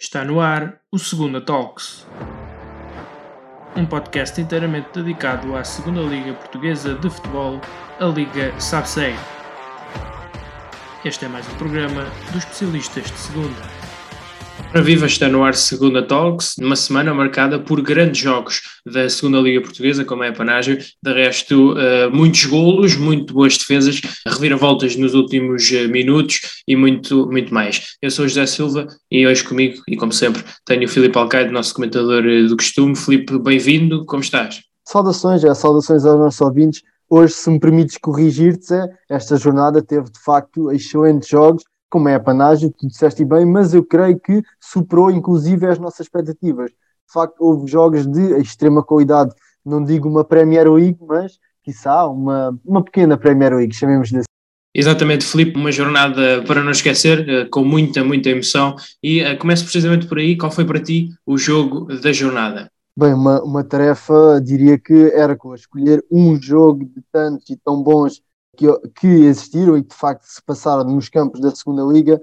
Está no ar o Segunda Talks, um podcast inteiramente dedicado à Segunda Liga Portuguesa de Futebol, a Liga Sabceiro. Este é mais um programa dos especialistas de Segunda. Para viva, está no ar Segunda Talks, numa semana marcada por grandes jogos da Segunda Liga Portuguesa, como é a panagem. De resto, muitos golos, muito boas defesas, reviravoltas nos últimos minutos e muito mais. Eu sou o José Silva e hoje comigo, e como sempre, tenho o Filipe Alcaide, nosso comentador do costume. Filipe, bem-vindo, como estás? Saudações aos nossos ouvintes. Hoje, se me permites corrigir-te, esta jornada teve de facto excelentes jogos, como é a panagem, tu disseste bem, mas eu creio que superou inclusive as nossas expectativas. De facto, houve jogos de extrema qualidade, não digo uma Premier League, mas, quiçá, uma pequena Premier League, chamemos-lhe assim. Exatamente, Filipe, uma jornada para não esquecer, com muita emoção, e começo precisamente por aí. Qual foi para ti o jogo da jornada? Bem, uma tarefa, diria que era com escolher um jogo de tantos e tão bons que existiram e que de facto se passaram nos campos da Segunda Liga.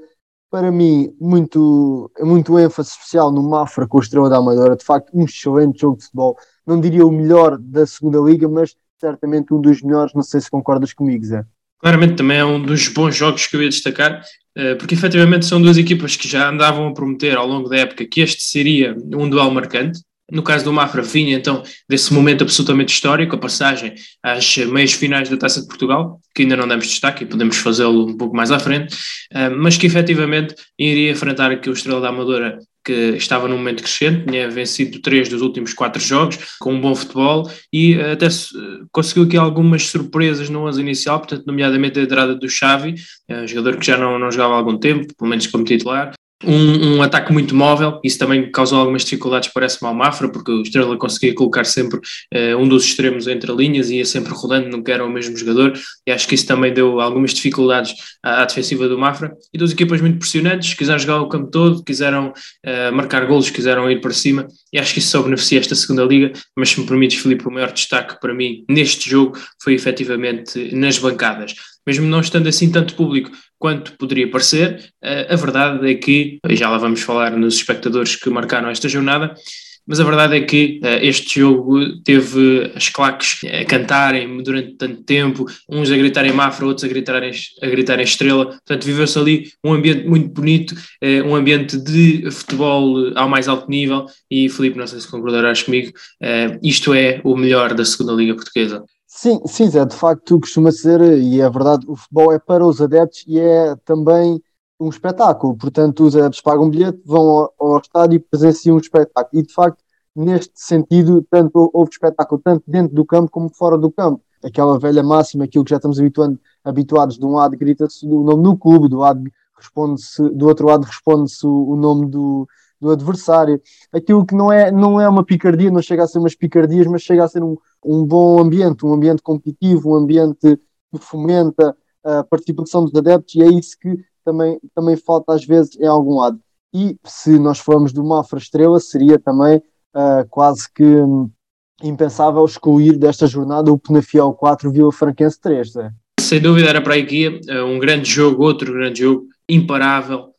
Para mim, muito ênfase especial no Mafra com o Estrela da Amadora. De facto, um excelente jogo de futebol. Não diria o melhor da Segunda Liga, mas certamente um dos melhores. Não sei se concordas comigo, Zé. Claramente também é um dos bons jogos que eu ia destacar, porque efetivamente são duas equipas que já andavam a prometer ao longo da época que este seria um duelo marcante. No caso do Mafra, vinha então desse momento absolutamente histórico, a passagem às meias finais da Taça de Portugal, que ainda não demos destaque e podemos fazê-lo um pouco mais à frente, mas que efetivamente iria enfrentar aqui o Estrela da Amadora, que estava num momento crescente, tinha vencido 3 dos últimos 4 jogos, com um bom futebol, e até conseguiu aqui algumas surpresas na 11 inicial, portanto, nomeadamente a entrada do Xavi, um jogador que já não jogava há algum tempo, pelo menos como titular. Um ataque muito móvel, isso também causou algumas dificuldades, parece-me, ao Mafra, porque o Estrela conseguia colocar sempre um dos extremos entre linhas e ia sempre rodando, nunca era o mesmo jogador, e acho que isso também deu algumas dificuldades à defensiva do Mafra. E duas equipas muito pressionantes, quiseram jogar o campo todo, quiseram marcar golos, quiseram ir para cima, e acho que isso só beneficia esta Segunda Liga. Mas se me permites, Filipe, o maior destaque para mim neste jogo foi efetivamente nas bancadas. Mesmo não estando assim tanto público quanto poderia parecer, a verdade é que, já lá vamos falar nos espectadores que marcaram esta jornada, mas a verdade é que este jogo teve as claques a cantarem durante tanto tempo, uns a gritarem Mafra, outros a gritarem Estrela. Portanto, viveu-se ali um ambiente muito bonito, um ambiente de futebol ao mais alto nível, e Filipe, não sei se concordarás comigo, isto é o melhor da Segunda Liga Portuguesa. Sim, Zé, de facto costuma ser, e é verdade, o futebol é para os adeptos e é também um espetáculo. Portanto, os adeptos pagam um bilhete, vão ao estádio e presenciam um espetáculo. E de facto, neste sentido, tanto houve espetáculo tanto dentro do campo como fora do campo. Aquela velha máxima, aquilo que já estamos habituados, de um lado grita-se o nome do clube, do outro lado responde-se o nome do adversário. Aquilo que não é uma picardia, não chega a ser umas picardias, mas chega a ser um bom ambiente, um ambiente competitivo, um ambiente que fomenta a participação dos adeptos, e é isso que também falta às vezes em algum lado. E se nós formos de uma Mafra Estrela, seria também quase que impensável excluir desta jornada o Penafiel 4 Vila Franquense 3, Zé. Sem dúvida era para a equipe um grande jogo, outro grande jogo, imparável.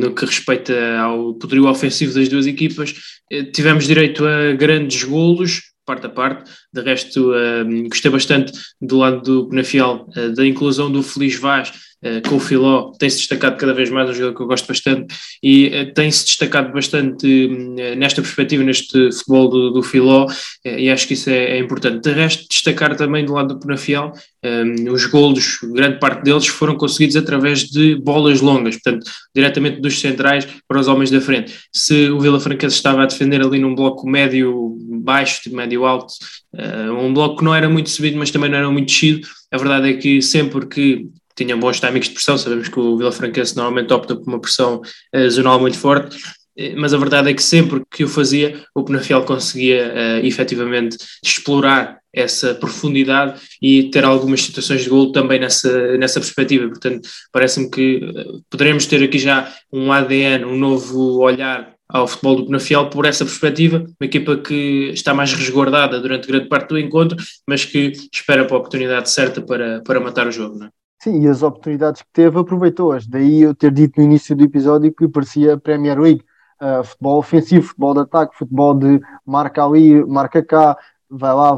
No que respeita ao poderio ofensivo das duas equipas, tivemos direito a grandes golos, parte a parte. De resto, gostei bastante do lado do Penafiel, da inclusão do Feliz Vaz com o Filó. Tem-se destacado cada vez mais, um jogador que eu gosto bastante, e tem-se destacado bastante nesta perspectiva, neste futebol do Filó, e acho que isso é importante. De resto, destacar também do lado do Penafiel, os golos, grande parte deles foram conseguidos através de bolas longas, portanto, diretamente dos centrais para os homens da frente. Se o Vila Franquense estava a defender ali num bloco médio-baixo, médio-alto, um bloco que não era muito subido, mas também não era muito descido, a verdade é que sempre que tinham bons timings de pressão, sabemos que o Vila Franquense normalmente opta por uma pressão zonal muito forte, mas a verdade é que sempre que o fazia, o Penafiel conseguia efetivamente explorar essa profundidade e ter algumas situações de golo também nessa perspectiva. Portanto, parece-me que poderemos ter aqui já um ADN, um novo olhar ao futebol do Penafiel por essa perspectiva, uma equipa que está mais resguardada durante grande parte do encontro, mas que espera para a oportunidade certa para matar o jogo, não é? Sim, e as oportunidades que teve, aproveitou-as. Daí eu ter dito no início do episódio que parecia Premier League. futebol ofensivo, futebol de ataque, futebol de marca ali, marca cá, vai lá,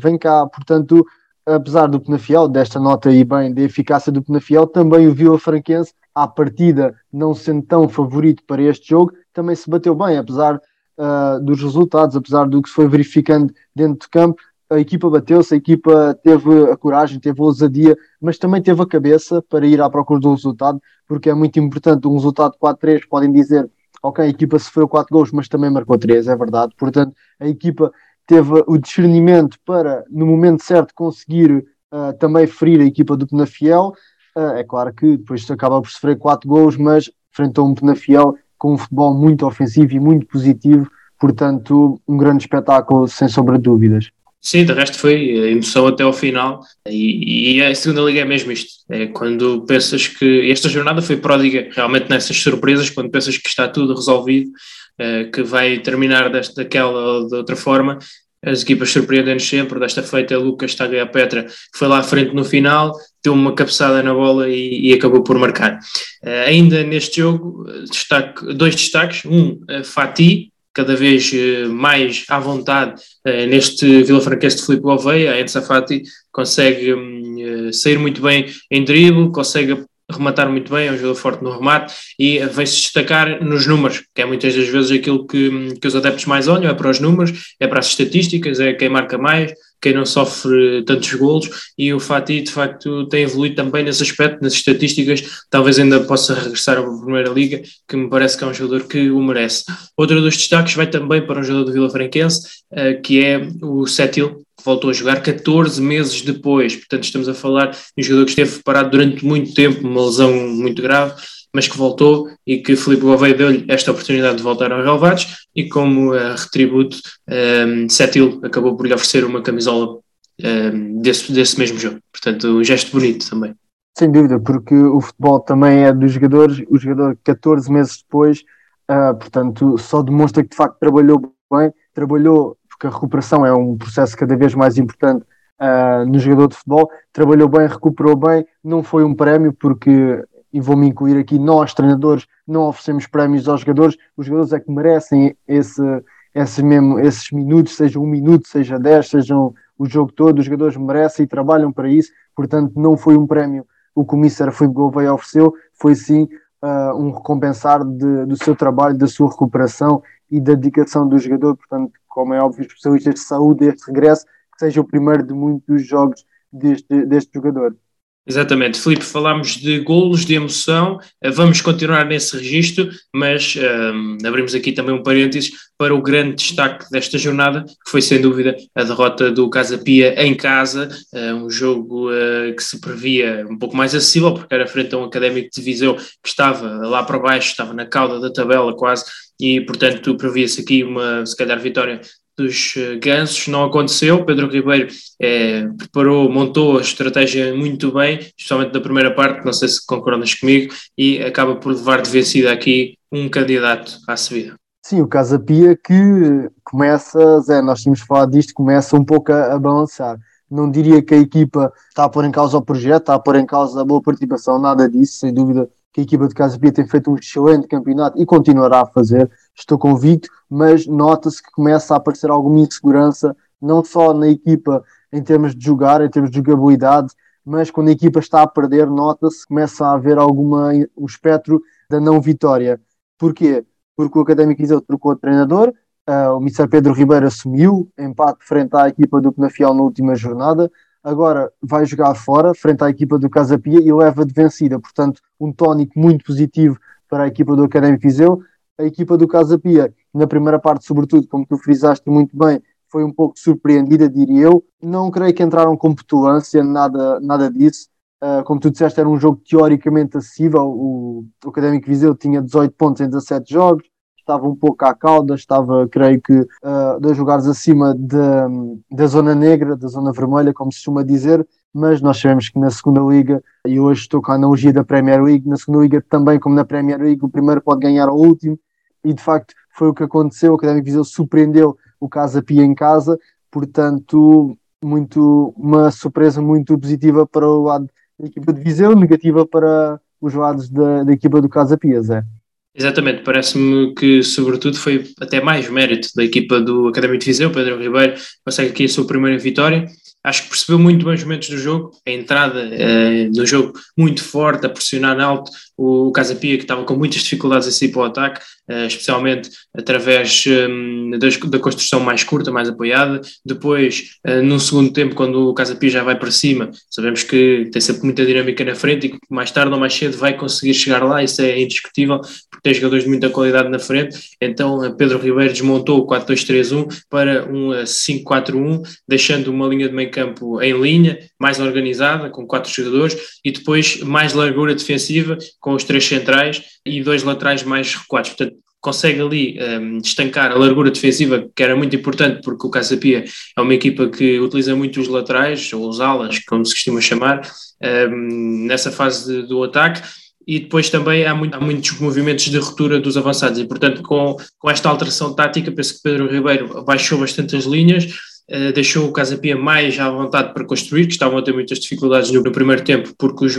vem cá. Portanto, apesar do Penafiel, desta nota e bem da eficácia do Penafiel, também o Vila Franquense, à partida não sendo tão favorito para este jogo, também se bateu bem, apesar dos resultados, apesar do que se foi verificando dentro de campo. A equipa bateu-se, a equipa teve a coragem, teve a ousadia, mas também teve a cabeça para ir à procura do resultado, porque é muito importante. Um resultado de 4-3, podem dizer, ok, a equipa sofreu 4 gols, mas também marcou 3, é verdade. Portanto, a equipa teve o discernimento para, no momento certo, conseguir também ferir a equipa do Penafiel. É claro que depois acaba por sofrer 4 gols, mas enfrentou um Penafiel com um futebol muito ofensivo e muito positivo. Portanto, um grande espetáculo, sem sombra de dúvidas. Sim, de resto foi emoção até ao final, e a segunda liga é mesmo isto, é quando pensas que esta jornada foi pródiga realmente nessas surpresas, quando pensas que está tudo resolvido, que vai terminar desta, daquela ou de outra forma, as equipas surpreendem-nos sempre. Desta feita a Lucas Taguia Petra foi lá à frente no final, deu uma cabeçada na bola e acabou por marcar. Ainda neste jogo, dois destaques, Fati, cada vez mais à vontade neste Vila Franquense de Filipe Alveia. A Ensa Fati consegue sair muito bem em drible, consegue rematar muito bem, é um jogador forte no remate e vem-se destacar nos números, que é muitas das vezes aquilo que os adeptos mais olham, é para os números, é para as estatísticas, é quem marca mais, quem não sofre tantos golos, e o Fati de facto tem evoluído também nesse aspecto, nas estatísticas. Talvez ainda possa regressar à Primeira Liga, que me parece que é um jogador que o merece. Outro dos destaques vai também para um jogador do Vila Franquense, que é o Sétil, que voltou a jogar 14 meses depois. Portanto, estamos a falar de um jogador que esteve parado durante muito tempo, uma lesão muito grave, mas que voltou e que Filipe Gouveia deu-lhe esta oportunidade de voltar aos relevados, e como retributo, Sétil acabou por lhe oferecer uma camisola desse mesmo jogo. Portanto, um gesto bonito também. Sem dúvida, porque o futebol também é dos jogadores. O jogador 14 meses depois, portanto, só demonstra que de facto trabalhou bem, porque a recuperação é um processo cada vez mais importante no jogador de futebol. Trabalhou bem, recuperou bem, não foi um prémio, porque... e vou-me incluir aqui, nós, treinadores, não oferecemos prémios aos jogadores. Os jogadores é que merecem esses minutos, seja um minuto, seja 10, sejam o jogo todo. Os jogadores merecem e trabalham para isso. Portanto, não foi um prémio o comissário Filipe Gouveia ofereceu, foi sim um recompensar do seu trabalho, da sua recuperação e da dedicação do jogador. Portanto, como é óbvio, os especialistas de saúde, este regresso, que seja o primeiro de muitos jogos deste jogador. Exatamente, Filipe, falámos de golos, de emoção, vamos continuar nesse registro, mas abrimos aqui também um parênteses para o grande destaque desta jornada, que foi sem dúvida a derrota do Casa Pia em casa, um jogo que se previa um pouco mais acessível, porque era frente a um Académico de Viseu que estava lá para baixo, estava na cauda da tabela quase, e portanto previa-se aqui uma, se calhar, vitória dos gansos. Não aconteceu. Pedro Ribeiro montou a estratégia muito bem, especialmente na primeira parte, não sei se concordas comigo, e acaba por levar de vencida aqui um candidato à subida. Sim, o Casa Pia que começa, Zé, nós tínhamos falado disto, começa um pouco a balançar. Não diria que a equipa está a pôr em causa o projeto, está a pôr em causa a boa participação, nada disso. Sem dúvida que a equipa de Casa Pia tem feito um excelente campeonato e continuará a fazer, estou convicto, mas nota-se que começa a aparecer alguma insegurança, não só na equipa em termos de jogar, em termos de jogabilidade, mas quando a equipa está a perder, nota-se que começa a haver um espectro da não-vitória. Porquê? Porque o Académico Viseu trocou de treinador, o Mr. Pedro Ribeiro assumiu, empate frente à equipa do Penafiel na última jornada, agora vai jogar fora, frente à equipa do Casa Pia, e leva de vencida. Portanto, um tónico muito positivo para a equipa do Académico Viseu. A equipa do Casa Pia, na primeira parte, sobretudo, como tu frisaste muito bem, foi um pouco surpreendida, diria eu. Não creio que entraram com petulância, nada disso. Como tu disseste, era um jogo teoricamente acessível. O Académico Viseu tinha 18 pontos em 17 jogos, estava um pouco à cauda, estava, creio que, 2 lugares acima da zona negra, da zona vermelha, como se costuma dizer. Mas nós sabemos que na segunda liga, e hoje estou com a analogia da Premier League, na segunda liga também como na Premier League, o primeiro pode ganhar ao último, e de facto foi o que aconteceu. O Académico Viseu surpreendeu o Casa Pia em casa, portanto uma surpresa muito positiva para o lado da equipa de Viseu, negativa para os lados da equipa do Casa Pia, Zé. Exatamente, parece-me que sobretudo foi até mais mérito da equipa do Académico de Viseu. Pedro Ribeiro consegue aqui a sua primeira vitória. Acho que percebeu muito bem os momentos do jogo, a entrada no jogo muito forte, a pressionar alto o Casa Pia, que estava com muitas dificuldades a sair para o ataque, especialmente através da construção mais curta, mais apoiada. Depois, no segundo tempo, quando o Casa Pia já vai para cima, sabemos que tem sempre muita dinâmica na frente e que mais tarde ou mais cedo vai conseguir chegar lá, isso é indiscutível, porque tem jogadores de muita qualidade na frente. Então Pedro Ribeiro desmontou o 4-2-3-1 para um 5-4-1, deixando uma linha de meio campo em linha, mais organizada, com 4 jogadores, e depois mais largura defensiva, com os 3 centrais e 2 laterais mais recuados. Portanto, consegue ali estancar a largura defensiva, que era muito importante, porque o Casa Pia é uma equipa que utiliza muito os laterais, ou os alas, como se costuma chamar, nessa fase do ataque. E depois também há muitos movimentos de ruptura dos avançados, e portanto com esta alteração tática, penso que Pedro Ribeiro baixou bastante as linhas, deixou o Casa Pia mais à vontade para construir, que estavam a ter muitas dificuldades no primeiro tempo, porque os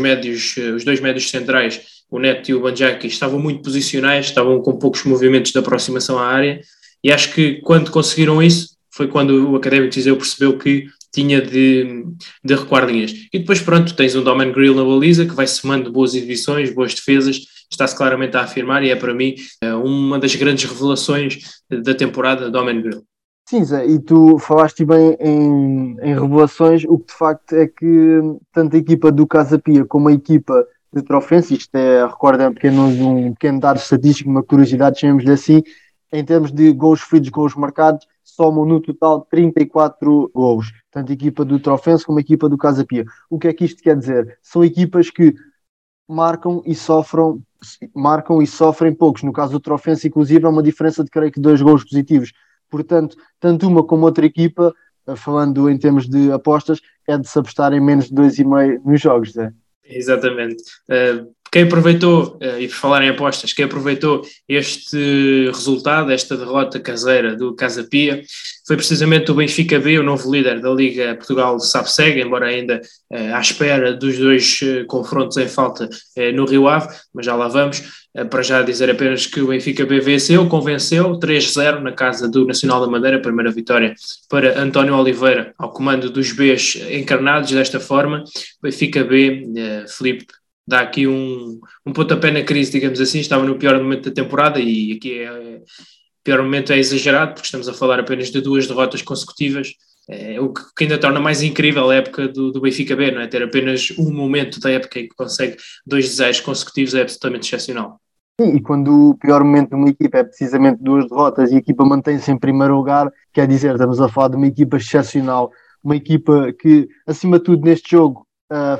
dois médios centrais, o Neto e o Banjaki, estavam muito posicionais, estavam com poucos movimentos de aproximação à área, e acho que quando conseguiram isso, foi quando o Académico de Viseu percebeu que tinha de recuar linhas. E depois, pronto, tens um Domen Grill na baliza, que vai somando boas exibições, boas defesas, está-se claramente a afirmar, e é para mim uma das grandes revelações da temporada, Domen Grill. Sim, Zé, e tu falaste bem em revelações. O que de facto é que tanto a equipa do Casa Pia como a equipa de Trofense, isto é, recorda um pequeno dado estatístico, uma curiosidade, chamemos-lhe assim, em termos de gols feridos, gols marcados, somam no total 34 gols, tanto a equipa do Trofense como a equipa do Casa Pia. O que é que isto quer dizer? São equipas que marcam e sofrem poucos. No caso do Trofense, inclusive, é uma diferença de, creio que, 2 gols positivos. Portanto, tanto uma como outra equipa, falando em termos de apostas, é de se apostar em menos de 2,5 nos jogos, Zé. Exatamente. Quem aproveitou, e por falar em apostas, quem aproveitou este resultado, esta derrota caseira do Casa Pia, foi precisamente o Benfica B, o novo líder da Liga Portugal Sabceiro, embora ainda à espera dos 2 confrontos em falta no Rio Ave, mas já lá vamos. Para já dizer apenas que o Benfica B venceu, convenceu, 3-0 na casa do Nacional da Madeira, primeira vitória para António Oliveira, ao comando dos Bs encarnados desta forma. O Benfica B, Filipe, dá aqui um pontapé na crise, digamos assim. Estava no pior momento da temporada, e aqui o pior momento é exagerado, porque estamos a falar apenas de 2 derrotas consecutivas, o que ainda torna mais incrível a época do Benfica B, não é? Ter apenas um momento da época em que consegue 2 desaires consecutivos é absolutamente excepcional. Sim, e quando o pior momento de uma equipa é precisamente 2 derrotas e a equipa mantém-se em primeiro lugar, quer dizer, estamos a falar de uma equipa excepcional, uma equipa que, acima de tudo, neste jogo,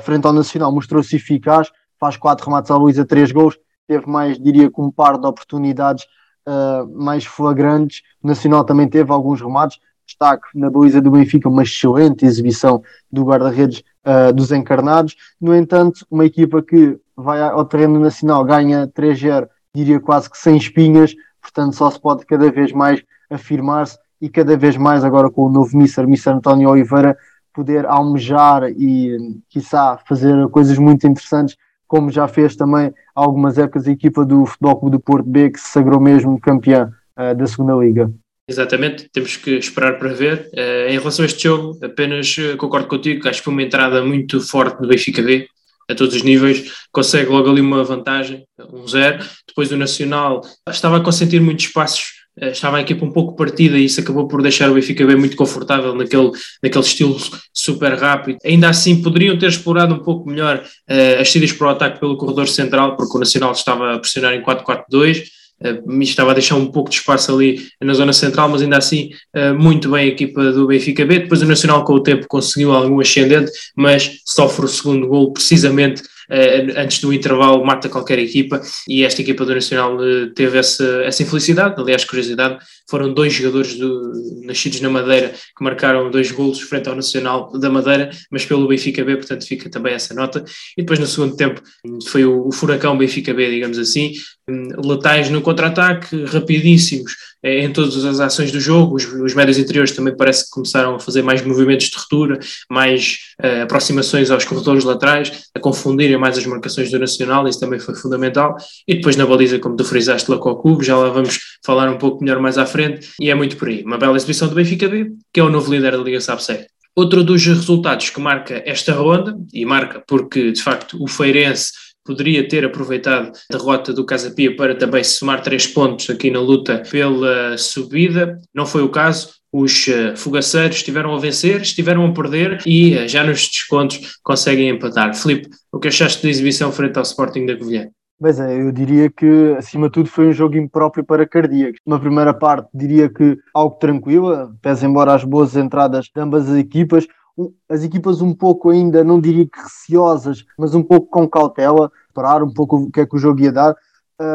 frente ao Nacional, mostrou-se eficaz. Faz 4 remates à baliza, 3 gols, teve mais, diria que um par de oportunidades mais flagrantes. O Nacional também teve alguns remates, destaque na baliza do Benfica, uma excelente exibição do guarda-redes dos encarnados. No entanto, uma equipa que vai ao terreno Nacional, ganha 3-0, diria quase que sem espinhas, portanto só se pode cada vez mais afirmar-se, e cada vez mais agora com o novo Mister António Oliveira, poder almejar e, quiçá, fazer coisas muito interessantes, como já fez também há algumas épocas a equipa do Futebol Clube do Porto B, que se sagrou mesmo campeã da Segunda Liga. Exatamente, temos que esperar para ver. Em relação a este jogo, apenas concordo contigo, acho que foi uma entrada muito forte do Benfica B, a todos os níveis, consegue logo ali uma vantagem, 1-0, depois o Nacional estava a consentir muitos espaços, estava a equipa um pouco partida, e isso acabou por deixar o Benfica bem muito confortável naquele estilo super rápido. Ainda assim, poderiam ter explorado um pouco melhor as saídas para o ataque pelo corredor central, porque o Nacional estava a pressionar em 4-4-2, estava a deixar um pouco de espaço ali na zona central, mas ainda assim muito bem a equipa do Benfica B. Depois o Nacional, com o tempo, conseguiu algum ascendente, mas sofre o segundo golo precisamente antes do intervalo, mata qualquer equipa, e esta equipa do Nacional teve essa infelicidade. Aliás, curiosidade, foram 2 jogadores nascidos na Madeira que marcaram 2 golos frente ao Nacional da Madeira, mas pelo Benfica B, portanto fica também essa nota. E depois no segundo tempo foi o furacão Benfica B, digamos assim, letais no contra-ataque, rapidíssimos em todas as ações do jogo. Os médios interiores também parece que começaram a fazer mais movimentos de ruptura, mais aproximações aos corredores laterais, a confundirem mais as marcações do Nacional, isso também foi fundamental. E depois na baliza, como tu frisaste, Léo Kokubo, já lá vamos falar um pouco melhor mais à frente, e é muito por aí. Uma bela exibição do Benfica B, que é o novo líder da Liga Sabceiro. Outro dos resultados que marca esta ronda, e marca porque, de facto, o Feirense poderia ter aproveitado a derrota do Casa Pia para também somar 3 pontos aqui na luta pela subida, não foi o caso. Os fogaceiros estiveram a vencer, estiveram a perder e já nos descontos conseguem empatar. Filipe, o que achaste da exibição frente ao Sporting da Covilhã? Pois é, eu diria que, acima de tudo, foi um jogo impróprio para cardíacos. Uma primeira parte, diria que algo tranquila, pese embora as boas entradas de ambas as equipas. As equipas um pouco ainda, não diria que receosas, mas um pouco com cautela, esperar um pouco o que é que o jogo ia dar.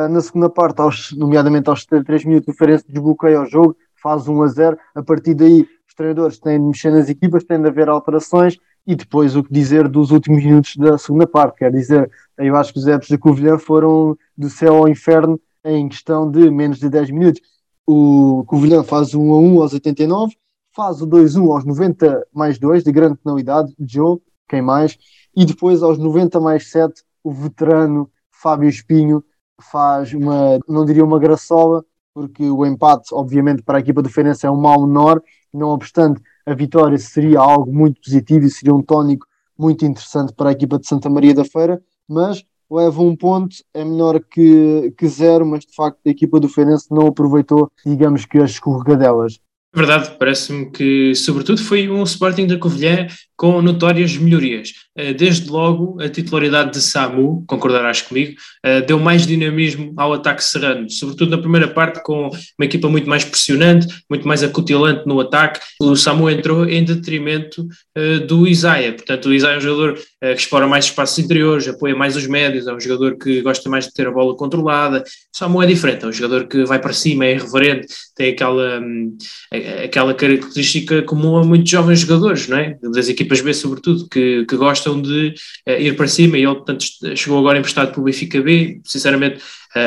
Na segunda parte, nomeadamente aos 73 minutos, o Farense desbloqueia o jogo, faz 1-0. A partir daí, os treinadores têm de mexer nas equipas, têm de haver alterações. E depois o que dizer dos últimos minutos da segunda parte, quer dizer, eu acho que os adeptos da Covilhã foram do céu ao inferno em questão de menos de 10 minutos. O Covilhã faz 1-1 aos 89, faz o 2-1 aos 90 mais 2, de grande penalidade, Joe, quem mais, e depois aos 90 mais 7, o veterano Fábio Espinho faz uma, não diria uma graçola, porque o empate, obviamente, para a equipa do Feirense é um mal menor, não obstante, a vitória seria algo muito positivo e seria um tónico muito interessante para a equipa de Santa Maria da Feira, mas leva 1 ponto, é menor que 0, mas de facto a equipa do Feirense não aproveitou, digamos que as escorregadelas. Verdade, parece-me que sobretudo foi um Sporting da Covilhã com notórias melhorias. Desde logo a titularidade de Samu, concordarás comigo, deu mais dinamismo ao ataque serrano, sobretudo na primeira parte com uma equipa muito mais pressionante, muito mais acutilante no ataque. O Samu entrou em detrimento do Isaiah, portanto o Isaiah é um jogador que explora mais espaços interiores, apoia mais os médios, é um jogador que gosta mais de ter a bola controlada. O Samu é diferente, é um jogador que vai para cima, é irreverente, tem aquela característica comum a muitos jovens jogadores, não é? Das equipas B, sobretudo, que gostam de ir para cima, e ele, portanto, chegou agora emprestado pelo Benfica B. Sinceramente,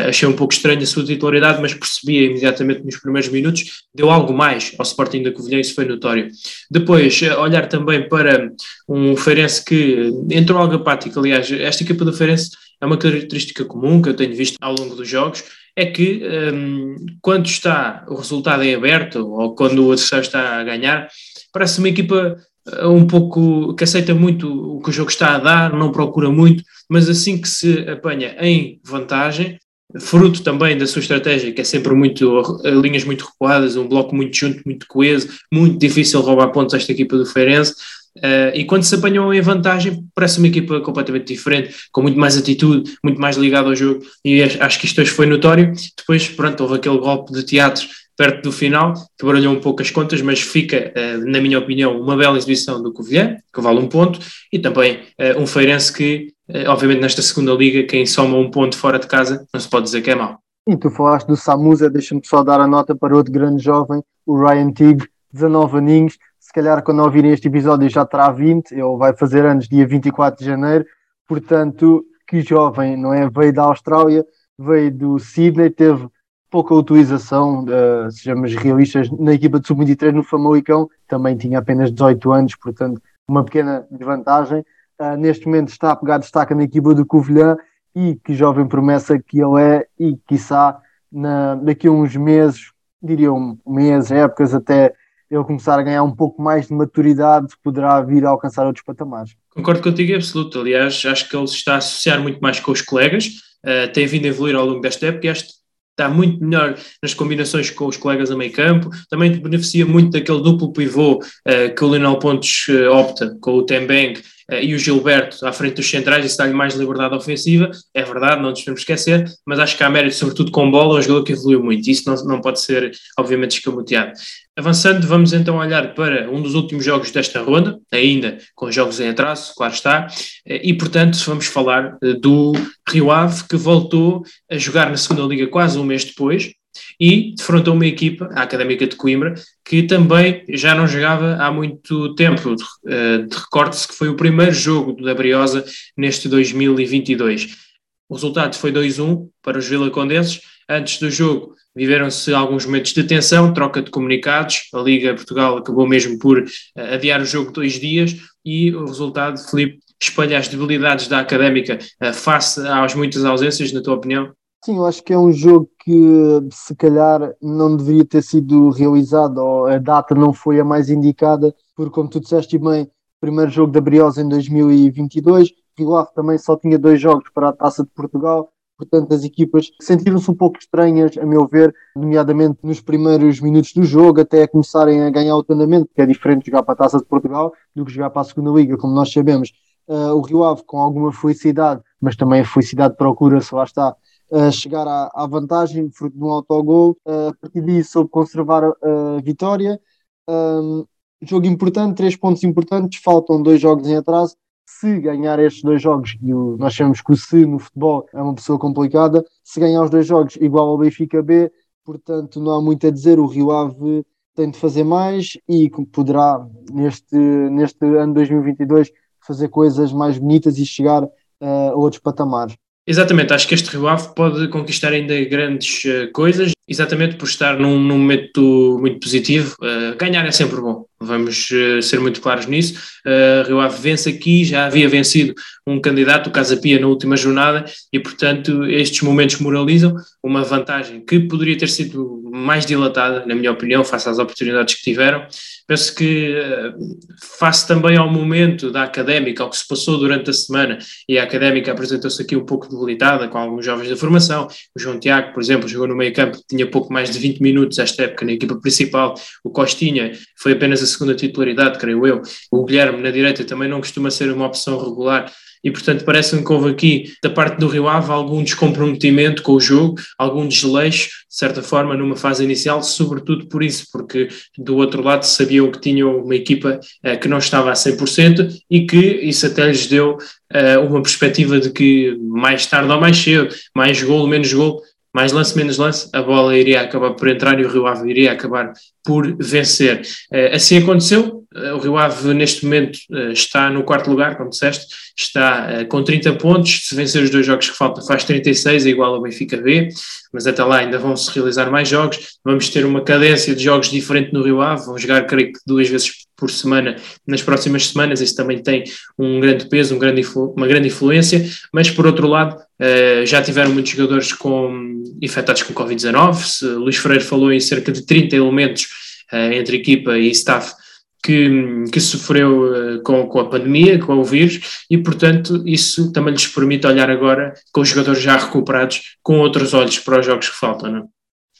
achei um pouco estranho a sua titularidade, mas percebia imediatamente nos primeiros minutos, deu algo mais ao Sporting da Covilhã, isso foi notório. Depois, olhar também para um Feirense que entrou algo apático. Aliás, esta equipa do Feirense é uma característica comum que eu tenho visto ao longo dos jogos, é que quando está o resultado em aberto ou quando o adversário está a ganhar, parece uma equipa um pouco que aceita muito o que o jogo está a dar, não procura muito, mas assim que se apanha em vantagem, fruto também da sua estratégia, que é sempre muito linhas muito recuadas, um bloco muito junto, muito coeso, muito difícil roubar pontos a esta equipa do Feirense. E quando se apanham em vantagem, parece uma equipa completamente diferente, com muito mais atitude, muito mais ligada ao jogo, e acho que isto hoje foi notório. Depois, pronto, houve aquele golpe de teatro perto do final, que baralhou um pouco as contas, mas fica, na minha opinião, uma bela exibição do Covilhã, que vale 1 ponto, e também um Feirense que, obviamente, nesta segunda liga, quem soma 1 ponto fora de casa, não se pode dizer que é mau. E tu falaste do Samuza, deixa-me só dar a nota para outro grande jovem, o Ryan Teague, 19 aninhos, se calhar quando ouvirem este episódio já terá 20, ele vai fazer anos dia 24 de janeiro, portanto, que jovem, não é? Veio da Austrália, veio do Sydney, teve pouca utilização, sejamos realistas, na equipa de sub-23 no Famalicão, também tinha apenas 18 anos, portanto, uma pequena desvantagem. Neste momento está a pegar destaque na equipa do Covilhã, e que jovem promessa que ele é, e quiçá daqui a uns meses, diria meses, épocas, até ele começar a ganhar um pouco mais de maturidade, poderá vir a alcançar outros patamares. Concordo contigo, é absoluto. Aliás, acho que ele se está a associar muito mais com os colegas, tem vindo a evoluir ao longo desta época, e acho que está muito melhor nas combinações com os colegas a meio campo, também beneficia muito daquele duplo pivô que o Leonel Pontes opta, com o Tembang e o Gilberto à frente dos centrais, isso dá-lhe mais liberdade ofensiva, é verdade, não nos podemos esquecer, mas acho que há mérito, sobretudo com bola, é um jogador que evoluiu muito, isso não pode ser, obviamente, escamoteado. Avançando, vamos então olhar para um dos últimos jogos desta ronda, ainda com jogos em atraso, claro está, e portanto vamos falar do Rio Ave, que voltou a jogar na Segunda Liga quase um mês depois, e defrontou uma equipa, a Académica de Coimbra, que também já não jogava há muito tempo. Recorde-se que foi o primeiro jogo da Briosa neste 2022. O resultado foi 2-1 para os vilacondenses. Antes do jogo viveram-se alguns momentos de tensão, troca de comunicados. A Liga Portugal acabou mesmo por adiar o jogo 2 dias e o resultado, Filipe, espalha as debilidades da Académica face às muitas ausências, na tua opinião? Sim, eu acho que é um jogo que se calhar não deveria ter sido realizado, ou a data não foi a mais indicada, porque como tu disseste bem, primeiro jogo da Briosa em 2022, Rio Ave também só tinha 2 jogos para a Taça de Portugal, portanto as equipas sentiram-se um pouco estranhas, a meu ver, nomeadamente nos primeiros minutos do jogo, até começarem a ganhar o andamento, que é diferente jogar para a Taça de Portugal do que jogar para a Segunda Liga, como nós sabemos. O Rio Ave com alguma felicidade, mas também a felicidade procura-se, lá está, chegar à vantagem, fruto de um autogol, a partir disso soube conservar a vitória. Jogo importante, 3 pontos importantes, faltam 2 jogos em atraso. Se ganhar estes 2 jogos, e nós sabemos que o se no futebol é uma pessoa complicada, se ganhar os 2 jogos igual ao Benfica B, portanto não há muito a dizer, o Rio Ave tem de fazer mais e poderá neste ano 2022 fazer coisas mais bonitas e chegar a outros patamares. Exatamente, acho que este Rio Ave pode conquistar ainda grandes coisas, exatamente por estar num momento muito positivo. Ganhar é sempre bom, vamos ser muito claros nisso. Rio Ave vence aqui, já havia vencido um candidato, o Casa Pia, na última jornada, e portanto estes momentos moralizam uma vantagem que poderia ter sido mais dilatada, na minha opinião, face às oportunidades que tiveram. Penso que, face também ao momento da Académica, ao que se passou durante a semana, e a Académica apresentou-se aqui um pouco debilitada, com alguns jovens da formação. O João Tiago, por exemplo, jogou no meio-campo, tinha pouco mais de 20 minutos esta época na equipa principal. O Costinha foi apenas a segunda titularidade, creio eu. O Guilherme, na direita, também não costuma ser uma opção regular. E, portanto, parece-me que houve aqui, da parte do Rio Ave, algum descomprometimento com o jogo, algum desleixo, de certa forma, numa fase inicial, sobretudo por isso, porque do outro lado sabiam que tinham uma equipa que não estava a 100% e que isso até lhes deu uma perspectiva de que mais tarde ou mais cedo, mais golo, menos golo, mais lance, menos lance, a bola iria acabar por entrar e o Rio Ave iria acabar por vencer. Assim aconteceu. O Rio Ave neste momento está no 4º lugar, como disseste, está com 30 pontos, se vencer os 2 jogos que faltam faz 36, é igual ao Benfica B, mas até lá ainda vão-se realizar mais jogos, vamos ter uma cadência de jogos diferente no Rio Ave, vão jogar creio que 2 vezes por semana nas próximas semanas, isso também tem um grande peso, uma grande influência, mas por outro lado já tiveram muitos jogadores infectados com Covid-19, Luís Freire falou em cerca de 30 elementos entre equipa e staff que sofreu com a pandemia, com o vírus, e portanto isso também lhes permite olhar agora com os jogadores já recuperados com outros olhos para os jogos que faltam, não?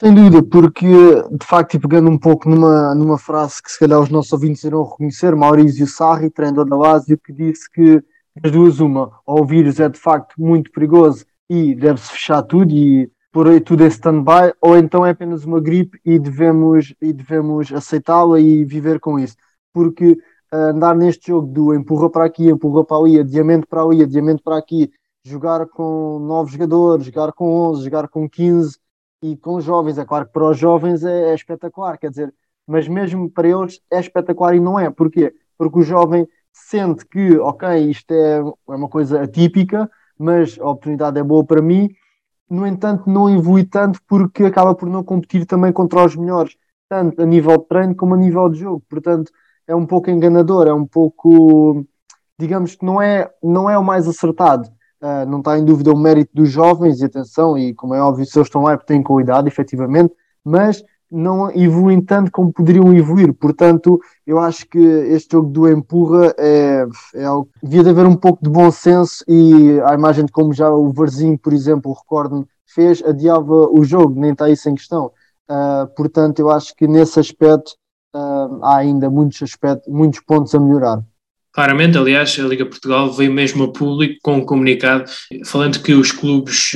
Sem dúvida, porque de facto, e pegando um pouco numa frase que se calhar os nossos ouvintes irão reconhecer, Maurício Sarri, treinador da Lazio, que disse que das duas uma, ou o vírus é de facto muito perigoso e deve-se fechar tudo e por tudo em stand-by, ou então é apenas uma gripe e devemos aceitá-la e viver com isso. Porque andar neste jogo do empurra para aqui, empurra para ali, adiamento para ali, adiamento para aqui, jogar com 9 jogadores, jogar com 11, jogar com 15 e com jovens, é claro que para os jovens é espetacular, quer dizer, mas mesmo para eles é espetacular e não é. Porquê? Porque o jovem sente que, ok, isto é uma coisa atípica, mas a oportunidade é boa para mim, no entanto não evolui tanto porque acaba por não competir também contra os melhores, tanto a nível de treino como a nível de jogo, portanto é um pouco enganador, é um pouco, digamos que não é o mais acertado, não está em dúvida o mérito dos jovens, e atenção, e como é óbvio, se eles estão lá é porque têm qualidade, efetivamente, mas não evoluem tanto como poderiam evoluir, portanto, eu acho que este jogo do empurra é algo que devia de haver um pouco de bom senso, e à imagem de como já o Varzinho, por exemplo, recordo-me, fez, adiava o jogo, nem está isso em questão, portanto, eu acho que nesse aspecto há ainda muitos pontos a melhorar. Claramente, aliás, a Liga Portugal veio mesmo a público com um comunicado falando que os clubes,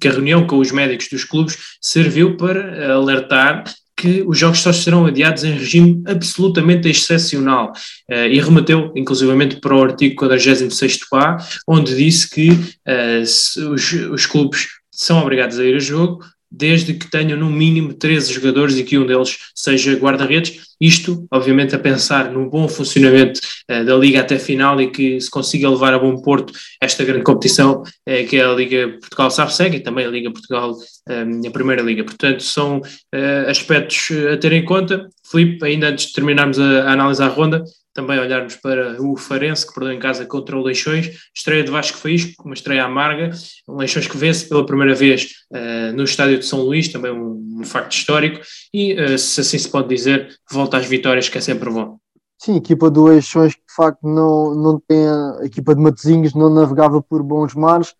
que a reunião com os médicos dos clubes serviu para alertar que os jogos só serão adiados em regime absolutamente excepcional, e remeteu inclusivamente para o artigo 46º PA, onde disse que os clubes são obrigados a ir a jogo, desde que tenham no mínimo 13 jogadores e que um deles seja guarda-redes, isto obviamente a pensar no bom funcionamento da Liga até a final e que se consiga levar a bom porto esta grande competição que é a Liga Portugal Sabceiro e também a Liga Portugal, a Primeira Liga. Portanto, são aspectos a ter em conta. Filipe, ainda antes de terminarmos a análise à ronda, também olharmos para o Farense, que perdeu em casa contra o Leixões, estreia de Vasco Faísco, uma estreia amarga, um Leixões que vence pela primeira vez no estádio de São Luís, também um facto histórico, e se assim se pode dizer, volta às vitórias, que é sempre bom. Sim, a equipa do Leixões que de facto não tem, a equipa de Matosinhos não navegava por bons mares,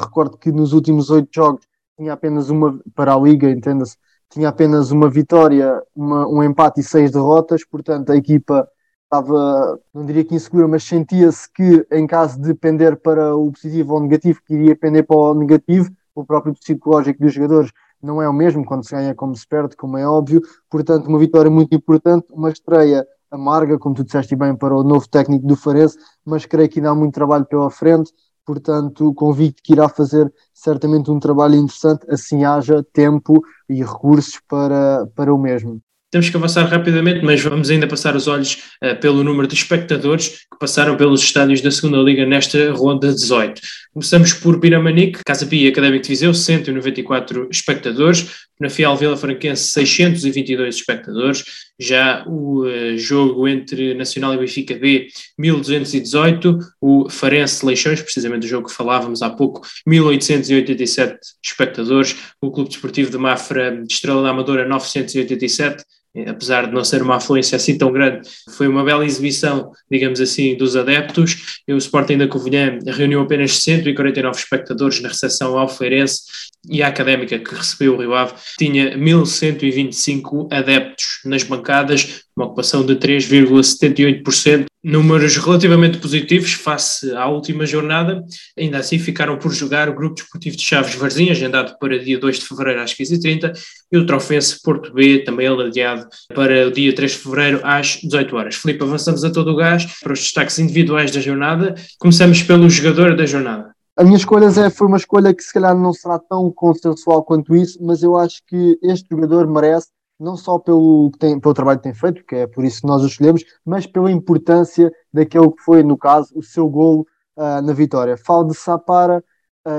recordo que nos últimos 8 jogos tinha apenas uma, para a Liga, entenda-se, tinha apenas uma vitória, um empate e 6 derrotas, portanto a equipa estava, não diria que insegura, mas sentia-se que em caso de pender para o positivo ou negativo, que iria pender para o negativo. O próprio psicológico dos jogadores não é o mesmo quando se ganha como se perde, como é óbvio. Portanto, uma vitória muito importante, uma estreia amarga, como tu disseste bem, para o novo técnico do Farense, mas creio que ainda há muito trabalho pela frente, portanto convicto que irá fazer certamente um trabalho interessante, assim haja tempo e recursos para o mesmo. Temos que avançar rapidamente, mas vamos ainda passar os olhos pelo número de espectadores que passaram pelos estádios da Segunda Liga nesta ronda 18. Começamos por Pinamanique, Casa Pia e Académico de Viseu, 194 espectadores. Penafiel, Vila Franquense, 622 espectadores. Já o jogo entre Nacional e Benfica B, 1218. O Farense Leixões, precisamente o jogo que falávamos há pouco, 1887 espectadores. O Clube Desportivo de Mafra, Estrela da Amadora, 987. Apesar de não ser uma afluência assim tão grande, foi uma bela exibição, digamos assim, dos adeptos. E o Sporting da Covilhã reuniu apenas 149 espectadores na recepção ao Feirense, e a Académica, que recebeu o Rio Ave, tinha 1125 adeptos nas bancadas, uma ocupação de 3,78%. Números relativamente positivos face à última jornada. Ainda assim ficaram por jogar o Grupo Desportivo de Chaves Varzim, agendado para dia 2 de fevereiro às 15h30, e o Trofense Porto B, também adiado para o dia 3 de fevereiro às 18h. Filipe, avançamos a todo o gás para os destaques individuais da jornada. Começamos pelo jogador da jornada. A minha escolha, Zé, foi uma escolha que se calhar não será tão consensual quanto isso, mas eu acho que este jogador merece, não só pelo trabalho que tem feito, que é por isso que nós o escolhemos, mas pela importância daquele que foi, no caso, o seu golo na vitória. Falo de Sapara,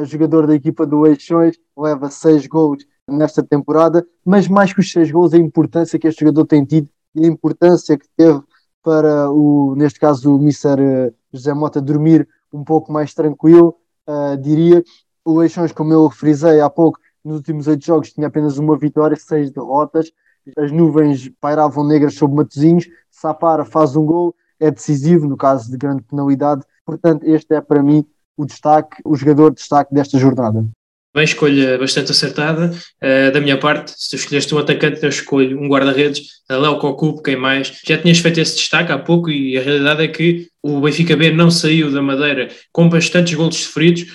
jogador da equipa do Leixões, leva 6 golos nesta temporada, mas mais que os 6 golos, a importância que este jogador tem tido e a importância que teve para, neste caso, o Mr. José Mota dormir um pouco mais tranquilo, diria. O Leixões, como eu frisei há pouco, nos últimos 8 jogos tinha apenas uma vitória, 6 derrotas. As nuvens pairavam negras sobre Matosinhos. Sapara faz um gol, é decisivo no caso de grande penalidade. Portanto, este é para mim o destaque, o jogador de destaque desta jornada. Bem, escolha bastante acertada. Da minha parte, se tu escolheste um atacante, eu escolho um guarda-redes, Léo Kokubo, quem mais? Já tinhas feito esse destaque há pouco e a realidade é que o Benfica B não saiu da Madeira com bastantes golos sofridos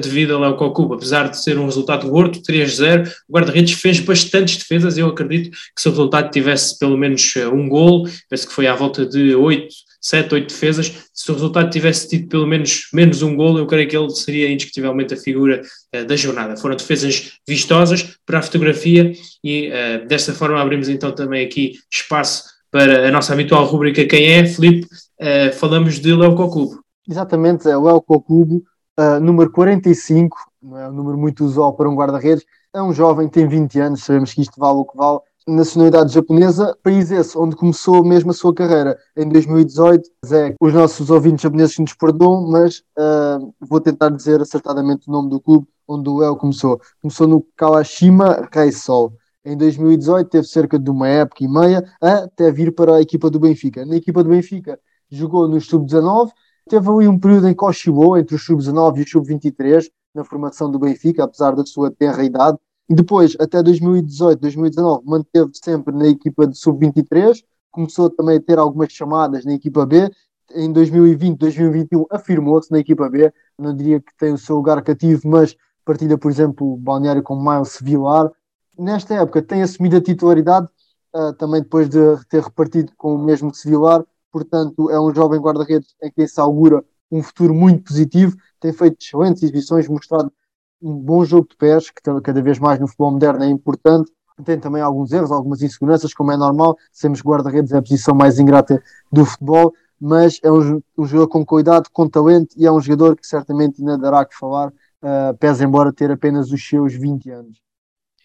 devido a Léo Kokubo. Apesar de ser um resultado gordo, 3-0, o guarda-redes fez bastantes defesas. Eu acredito que se o resultado tivesse pelo menos um golo, penso que foi à volta de 7, 8 defesas, se o resultado tivesse tido pelo menos um golo, eu creio que ele seria indiscutivelmente a figura da jornada. Foram defesas vistosas para a fotografia e desta forma abrimos então também aqui espaço para a nossa habitual rubrica Quem é? Filipe, falamos de Léo Kokubo. Exatamente, é o Léo Kokubo, número 45, não é um número muito usual para um guarda-redes, é um jovem, tem 20 anos, sabemos que isto vale o que vale. Nacionalidade japonesa, país esse onde começou mesmo a sua carreira em 2018. Zé, os nossos ouvintes japoneses nos perdoam, mas vou tentar dizer acertadamente o nome do clube onde o Léo começou. Começou no Kawashima Reysol. Em 2018 teve cerca de uma época e meia até vir para a equipa do Benfica. Na equipa do Benfica jogou no sub-19, teve ali um período em Kochibo, entre o sub-19 e o sub-23, na formação do Benfica, apesar da sua tenra idade. E depois, até 2018, 2019, manteve-se sempre na equipa de sub-23, começou também a ter algumas chamadas na equipa B, em 2020, 2021 afirmou-se na equipa B, não diria que tem o seu lugar cativo, mas partilha, por exemplo, o balneário com Miles Vilar. Nesta época tem assumido a titularidade, também depois de ter repartido com o mesmo Vilar, portanto é um jovem guarda-redes em quem se augura um futuro muito positivo, tem feito excelentes exibições, mostrado um bom jogo de pés, que cada vez mais no futebol moderno é importante. Tem também alguns erros, algumas inseguranças, como é normal. Sermos guarda-redes é a posição mais ingrata do futebol, mas é um jogador com cuidado, com talento, e é um jogador que certamente ainda dará que falar, pese embora ter apenas os seus 20 anos.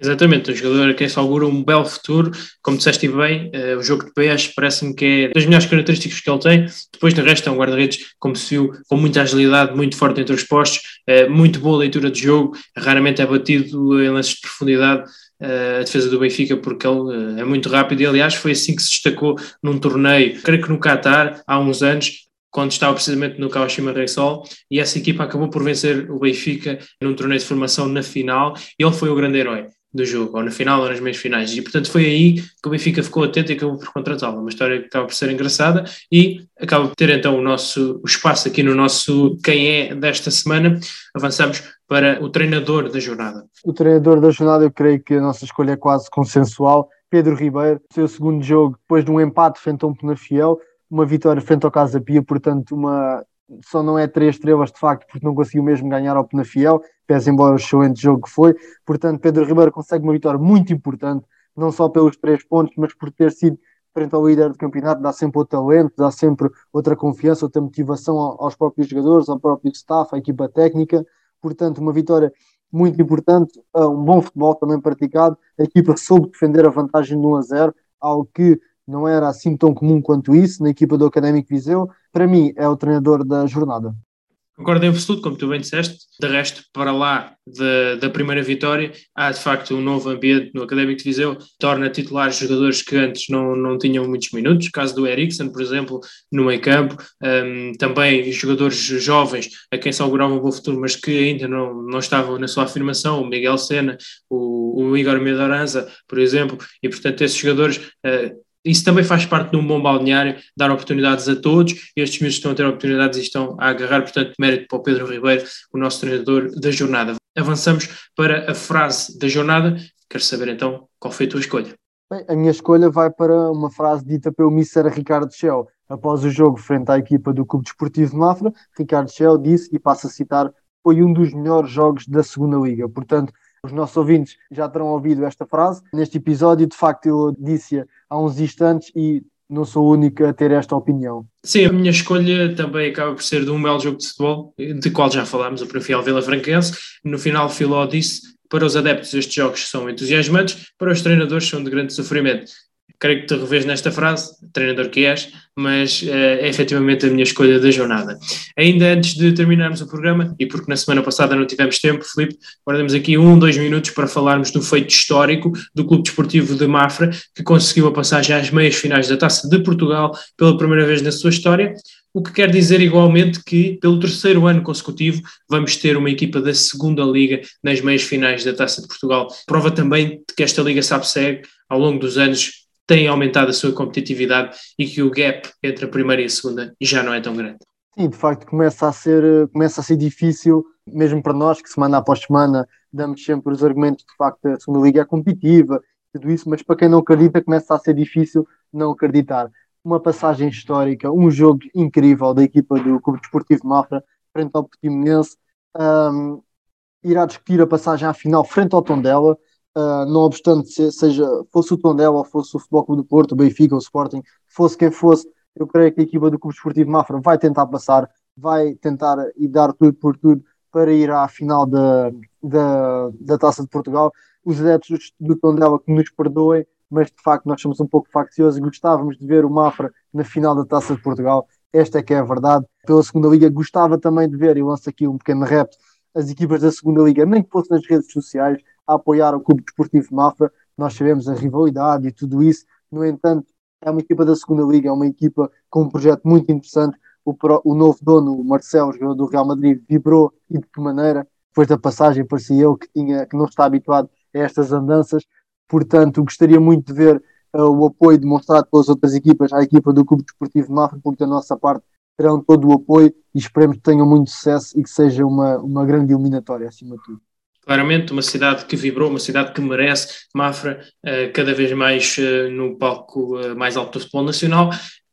Exatamente, um jogador a quem se augura um belo futuro. Como disseste bem, o jogo de pés parece-me que é das melhores características que ele tem. Depois, de resto, é um guarda-redes, como se viu, com muita agilidade, muito forte entre os postos, muito boa leitura de jogo, raramente é batido em lances de profundidade. A defesa do Benfica, porque ele é muito rápido, e aliás foi assim que se destacou num torneio, creio que no Qatar, há uns anos, quando estava precisamente no Kawashima Reysol, e essa equipa acabou por vencer o Benfica num torneio de formação na final, e ele foi o grande herói do jogo, ou na final ou nas meias finais, e portanto foi aí que o Benfica ficou atento e acabou por contratá-lo. Uma história que acaba por ser engraçada e acaba por ter então o espaço aqui no nosso Quem é desta semana. Avançamos para o treinador da jornada. O treinador da jornada, eu creio que a nossa escolha é quase consensual. Pedro Ribeiro, seu segundo jogo depois de um empate frente a um Penafiel, uma vitória frente ao Casa Pia, portanto só não é 3 estrelas de facto, porque não conseguiu mesmo ganhar ao Penafiel, pese embora o excelente jogo que foi. Portanto, Pedro Ribeiro consegue uma vitória muito importante, não só pelos 3 pontos, mas por ter sido frente ao líder do campeonato. Dá sempre outro talento, dá sempre outra confiança, outra motivação aos próprios jogadores, ao próprio staff, à equipa técnica. Portanto, uma vitória muito importante, um bom futebol também praticado. A equipa soube defender a vantagem de 1-0, algo que não era assim tão comum quanto isso na equipa do Académico de Viseu. Para mim, é o treinador da jornada. Concordo em absoluto, como tu bem disseste. De resto, para lá da primeira vitória, há de facto um novo ambiente no Académico de Viseu, torna titulares jogadores que antes não tinham muitos minutos, caso do Eriksen, por exemplo, no meio campo, também jogadores jovens a quem se augurava um bom futuro, mas que ainda não estavam na sua afirmação, o Miguel Sena, o Igor Medoranza, por exemplo, e portanto esses jogadores... Isso também faz parte de um bom balneário, dar oportunidades a todos, e estes miúdos estão a ter oportunidades e estão a agarrar, portanto, mérito para o Pedro Ribeiro, o nosso treinador da jornada. Avançamos para a frase da jornada. Quero saber então qual foi a tua escolha. Bem, a minha escolha vai para uma frase dita pelo Mr. Ricardo Schell. Após o jogo frente à equipa do Clube Desportivo de Mafra, Ricardo Schell disse, e passo a citar, foi um dos melhores jogos da Segunda Liga. Portanto, os nossos ouvintes já terão ouvido esta frase neste episódio. De facto, eu disse-a há uns instantes e não sou o único a ter esta opinião. Sim, a minha escolha também acaba por ser de um belo jogo de futebol, de qual já falámos, o Penafiel Vila Franquense. No final, Filó disse, para os adeptos estes jogos são entusiasmantes, para os treinadores são de grande sofrimento. Creio que te revês nesta frase, treinador que és, mas é efetivamente a minha escolha da jornada. Ainda antes de terminarmos o programa, e porque na semana passada não tivemos tempo, Filipe, guardamos aqui 1-2 minutos para falarmos do feito histórico do Clube Desportivo de Mafra, que conseguiu a passagem às meias finais da Taça de Portugal pela primeira vez na sua história, o que quer dizer igualmente que, pelo 3º ano consecutivo, vamos ter uma equipa da Segunda Liga nas meias finais da Taça de Portugal. Prova também de que esta Liga Sabceiro, ao longo dos anos, tem aumentado a sua competitividade e que o gap entre a primeira e a segunda já não é tão grande. Sim, de facto começa a ser difícil, mesmo para nós que semana após semana damos sempre os argumentos de facto a Segunda Liga é competitiva, tudo isso, mas para quem não acredita começa a ser difícil não acreditar. Uma passagem histórica, um jogo incrível da equipa do Clube Desportivo de Mafra frente ao Portimonense, irá discutir a passagem à final frente ao Tondela. Não obstante, fosse o Tondela ou fosse o Futebol Clube do Porto, o Benfica, o Sporting, fosse quem fosse, eu creio que a equipa do Clube Desportivo de Mafra vai tentar passar, vai tentar e dar tudo por tudo para ir à final da Taça de Portugal. Os adeptos do Tondela que nos perdoem, mas de facto nós somos um pouco facciosos e gostávamos de ver o Mafra na final da Taça de Portugal. Esta é que é a verdade. Pela Segunda Liga gostava também de ver, e lanço aqui um pequeno repto, as equipas da Segunda Liga, nem que fosse nas redes sociais, a apoiar o Clube Desportivo de Mafra. Nós sabemos a rivalidade e tudo isso, no entanto, é uma equipa da Segunda Liga, é uma equipa com um projeto muito interessante. O novo dono, o Marcelo, jogador do Real Madrid, vibrou, e de que maneira, depois da passagem, parecia eu que não está habituado a estas andanças. Portanto, gostaria muito de ver o apoio demonstrado pelas outras equipas à equipa do Clube Desportivo de Mafra, porque da nossa parte terão todo o apoio e esperemos que tenham muito sucesso e que seja uma grande eliminatória acima de tudo. Claramente uma cidade que vibrou, uma cidade que merece, Mafra, cada vez mais no palco mais alto do futebol nacional.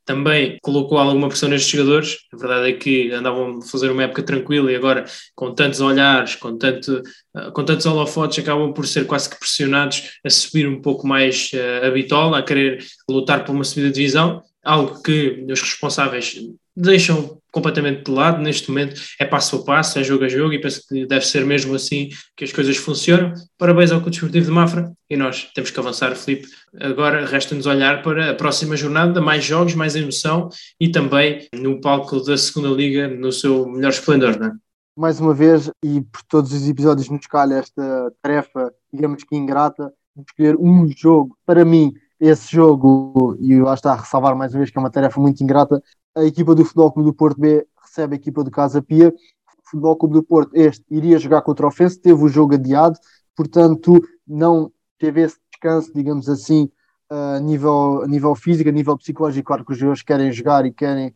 também colocou alguma pressão nestes jogadores. A verdade é que andavam a fazer uma época tranquila e agora, com tantos olhares, com tantos holofotes, acabam por ser quase que pressionados a subir um pouco mais a bitola, a querer lutar por uma subida de divisão, algo que os responsáveis deixam completamente de lado. Neste momento é passo a passo, é jogo a jogo, e penso que deve ser mesmo assim que as coisas funcionam. Parabéns ao Clube Desportivo de Mafra, e nós temos que avançar, Filipe. Agora resta-nos olhar para a próxima jornada, mais jogos, mais emoção, e também no palco da Segunda Liga, no seu melhor esplendor, não é? Mais uma vez, e por todos os episódios nos calha esta tarefa, digamos que ingrata, de escolher um jogo. Para mim, esse jogo, e lá está a ressalvar mais uma vez que é uma tarefa muito ingrata, a equipa do Futebol Clube do Porto B recebe a equipa do Casa Pia. O Futebol Clube do Porto, este, iria jogar contra o Feirense, teve o jogo adiado, portanto não teve esse descanso, digamos assim, a nível físico, a nível psicológico. Claro que os jogadores querem jogar e querem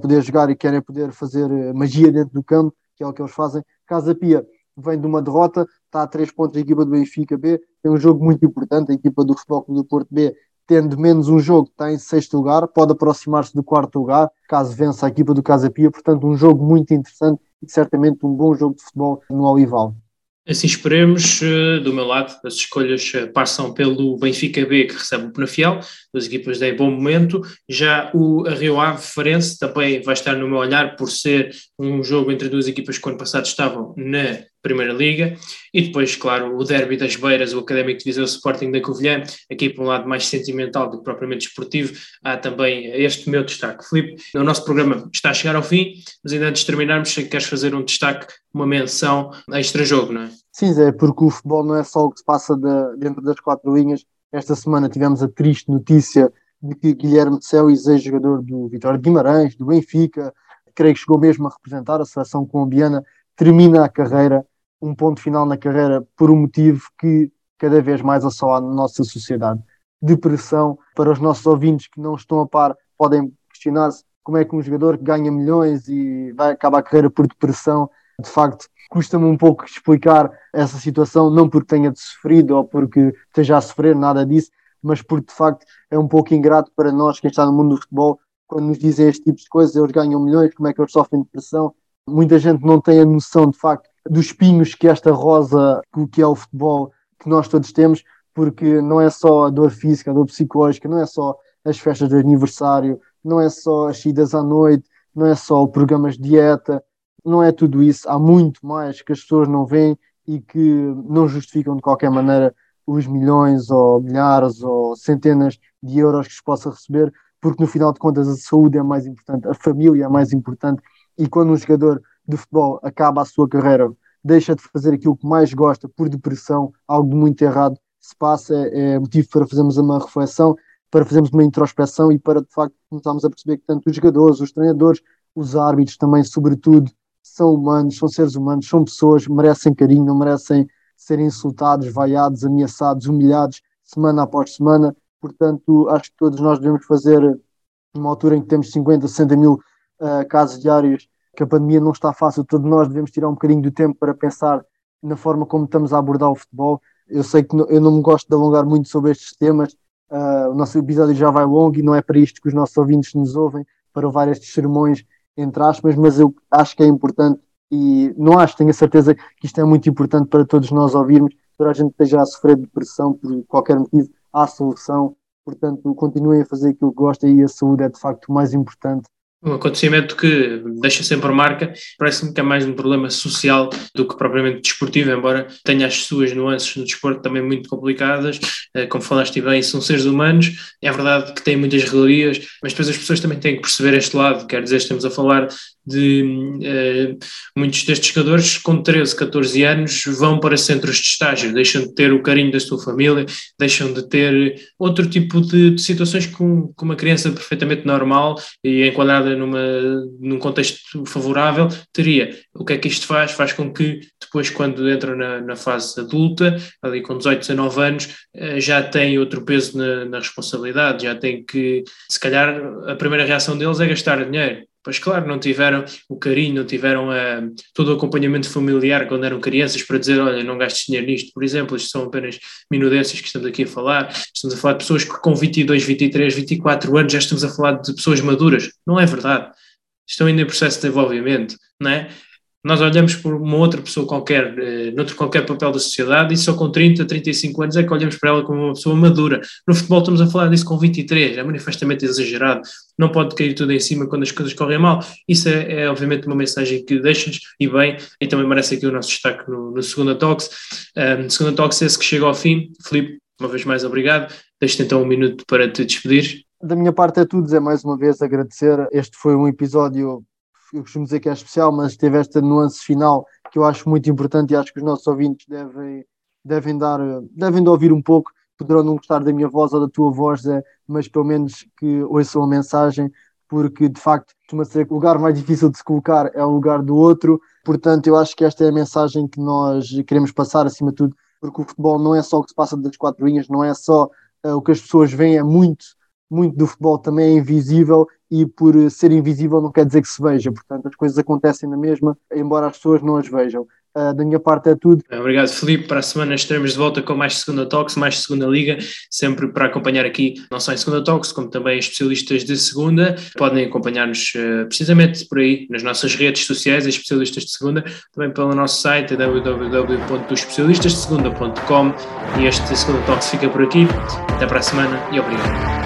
poder jogar e querem poder fazer magia dentro do campo, que é o que eles fazem. Casa Pia vem de uma derrota, está a 3 pontos da equipa do Benfica B, tem um jogo muito importante. A equipa do Futebol Clube do Porto B, tendo menos um jogo, está em 6º lugar, pode aproximar-se do 4º lugar, caso vença a equipa do Casa Pia. Portanto, um jogo muito interessante e certamente um bom jogo de futebol no Olival. Assim esperemos. Do meu lado, as escolhas passam pelo Benfica B, que recebe o Penafiel, as equipas em bom momento. Já o Rio Ave Farense também vai estar no meu olhar, por ser um jogo entre duas equipas que o ano passado estavam na Primeira Liga. E depois, claro, o derby das Beiras, o Académico de Viseu, o Sporting da Covilhã, aqui por um lado mais sentimental do que propriamente desportivo. Há também este meu destaque. Filipe, o nosso programa está a chegar ao fim, mas ainda antes de terminarmos, queres fazer um destaque, uma menção a extrajogo, não é? Sim, Zé, porque o futebol não é só o que se passa dentro das 4 linhas. Esta semana tivemos a triste notícia de que Guilherme de Céus, ex-jogador do Vitória de Guimarães, do Benfica, creio que chegou mesmo a representar a seleção colombiana, termina a carreira, um ponto final na carreira, por um motivo que cada vez mais assola a nossa sociedade. Depressão. Para os nossos ouvintes que não estão a par, podem questionar-se como é que um jogador que ganha milhões e vai acabar a carreira por depressão. De facto, custa-me um pouco explicar essa situação, não porque tenha sofrido ou porque esteja a sofrer, nada disso, mas porque de facto é um pouco ingrato para nós, quem está no mundo do futebol, quando nos dizem este tipo de coisas. Eles ganham milhões, como é que eles sofrem depressão? Muita gente não tem a noção, de facto, dos pinhos que esta rosa, que é o futebol, que nós todos temos, porque não é só a dor física, a dor psicológica, não é só as festas de aniversário, não é só as saídas à noite, não é só programas de dieta, não é tudo isso. Há muito mais que as pessoas não veem e que não justificam de qualquer maneira os milhões ou milhares ou centenas de euros que se possa receber, porque no final de contas a saúde é mais importante, a família é mais importante. E quando um jogador de futebol acaba a sua carreira, deixa de fazer aquilo que mais gosta por depressão, algo muito errado se passa. É motivo para fazermos uma reflexão, para fazermos uma introspeção e para, de facto, começarmos a perceber que tanto os jogadores, os treinadores, os árbitros também, sobretudo, são humanos, são seres humanos, são pessoas, merecem carinho, não merecem ser insultados, vaiados, ameaçados, humilhados, semana após semana. Portanto, acho que todos nós devemos fazer, numa altura em que temos 50, 60 mil casos diários, que a pandemia não está fácil, todos nós devemos tirar um bocadinho do tempo para pensar na forma como estamos a abordar o futebol. Eu sei que eu não me gosto de alongar muito sobre estes temas, o nosso episódio já vai longo e não é para isto que os nossos ouvintes nos ouvem, para levar estes sermões, entre aspas, mas eu acho que é importante, e não acho, tenho a certeza que isto é muito importante para todos nós ouvirmos. Para a gente esteja a sofrer de depressão por qualquer motivo, há solução. Portanto, continuem a fazer aquilo que gostam e a saúde é de facto o mais importante. Um acontecimento que deixa sempre marca. Parece-me que é mais um problema social do que propriamente desportivo, embora tenha as suas nuances no desporto também muito complicadas. Como falaste bem, são seres humanos, é verdade que têm muitas regalias, mas depois as pessoas também têm que perceber este lado. Quer dizer, estamos a falar de muitos destes jogadores com 13, 14 anos vão para centros de estágio, deixam de ter o carinho da sua família, deixam de ter outro tipo de situações que uma criança perfeitamente normal e enquadrada num contexto favorável teria. O que é que isto faz? Faz com que depois, quando entram na fase adulta, ali com 18, 19 anos, já têm outro peso na responsabilidade, já têm que, se calhar, a primeira reação deles é gastar dinheiro. Pois claro, não tiveram o carinho, não tiveram todo o acompanhamento familiar quando eram crianças para dizer, olha, não gastes dinheiro nisto, por exemplo, isto são apenas minudências que estamos aqui a falar, estamos a falar de pessoas que com 22, 23, 24 anos já estamos a falar de pessoas maduras, não é verdade, estão ainda em processo de desenvolvimento, não é? Nós olhamos por uma outra pessoa qualquer, noutro qualquer papel da sociedade e só com 30, 35 anos é que olhamos para ela como uma pessoa madura. No futebol estamos a falar disso com 23, é manifestamente exagerado, não pode cair tudo em cima quando as coisas correm mal. Isso é obviamente uma mensagem que deixas e bem, e também merece aqui o nosso destaque no Segunda Talks. Segunda Talks é esse que chega ao fim. Filipe, uma vez mais obrigado, deixo-te então um minuto para te despedir. Da minha parte é tudo, Zé, mais uma vez agradecer, este foi um episódio... Eu costumo dizer que é especial, mas teve esta nuance final que eu acho muito importante e acho que os nossos ouvintes devem de ouvir um pouco. Poderão não gostar da minha voz ou da tua voz, Zé, mas pelo menos que ouçam a mensagem, porque de facto o lugar mais difícil de se colocar é o lugar do outro. Portanto, eu acho que esta é a mensagem que nós queremos passar acima de tudo, porque o futebol não é só o que se passa das quatro linhas, não é só o que as pessoas veem, é muito do futebol também é invisível, e por ser invisível não quer dizer que se veja, portanto as coisas acontecem na mesma, embora as pessoas não as vejam. Da minha parte é tudo. Obrigado, Filipe. Para a semana estaremos de volta com mais Segunda Talks, mais Segunda Liga, sempre para acompanhar aqui, não só em Segunda Talks, como também especialistas de segunda. Podem acompanhar-nos precisamente por aí, nas nossas redes sociais, especialistas de segunda, também pelo nosso site, www.especialistasdesegunda.com. E este Segunda Talks fica por aqui. Até para a semana e obrigado.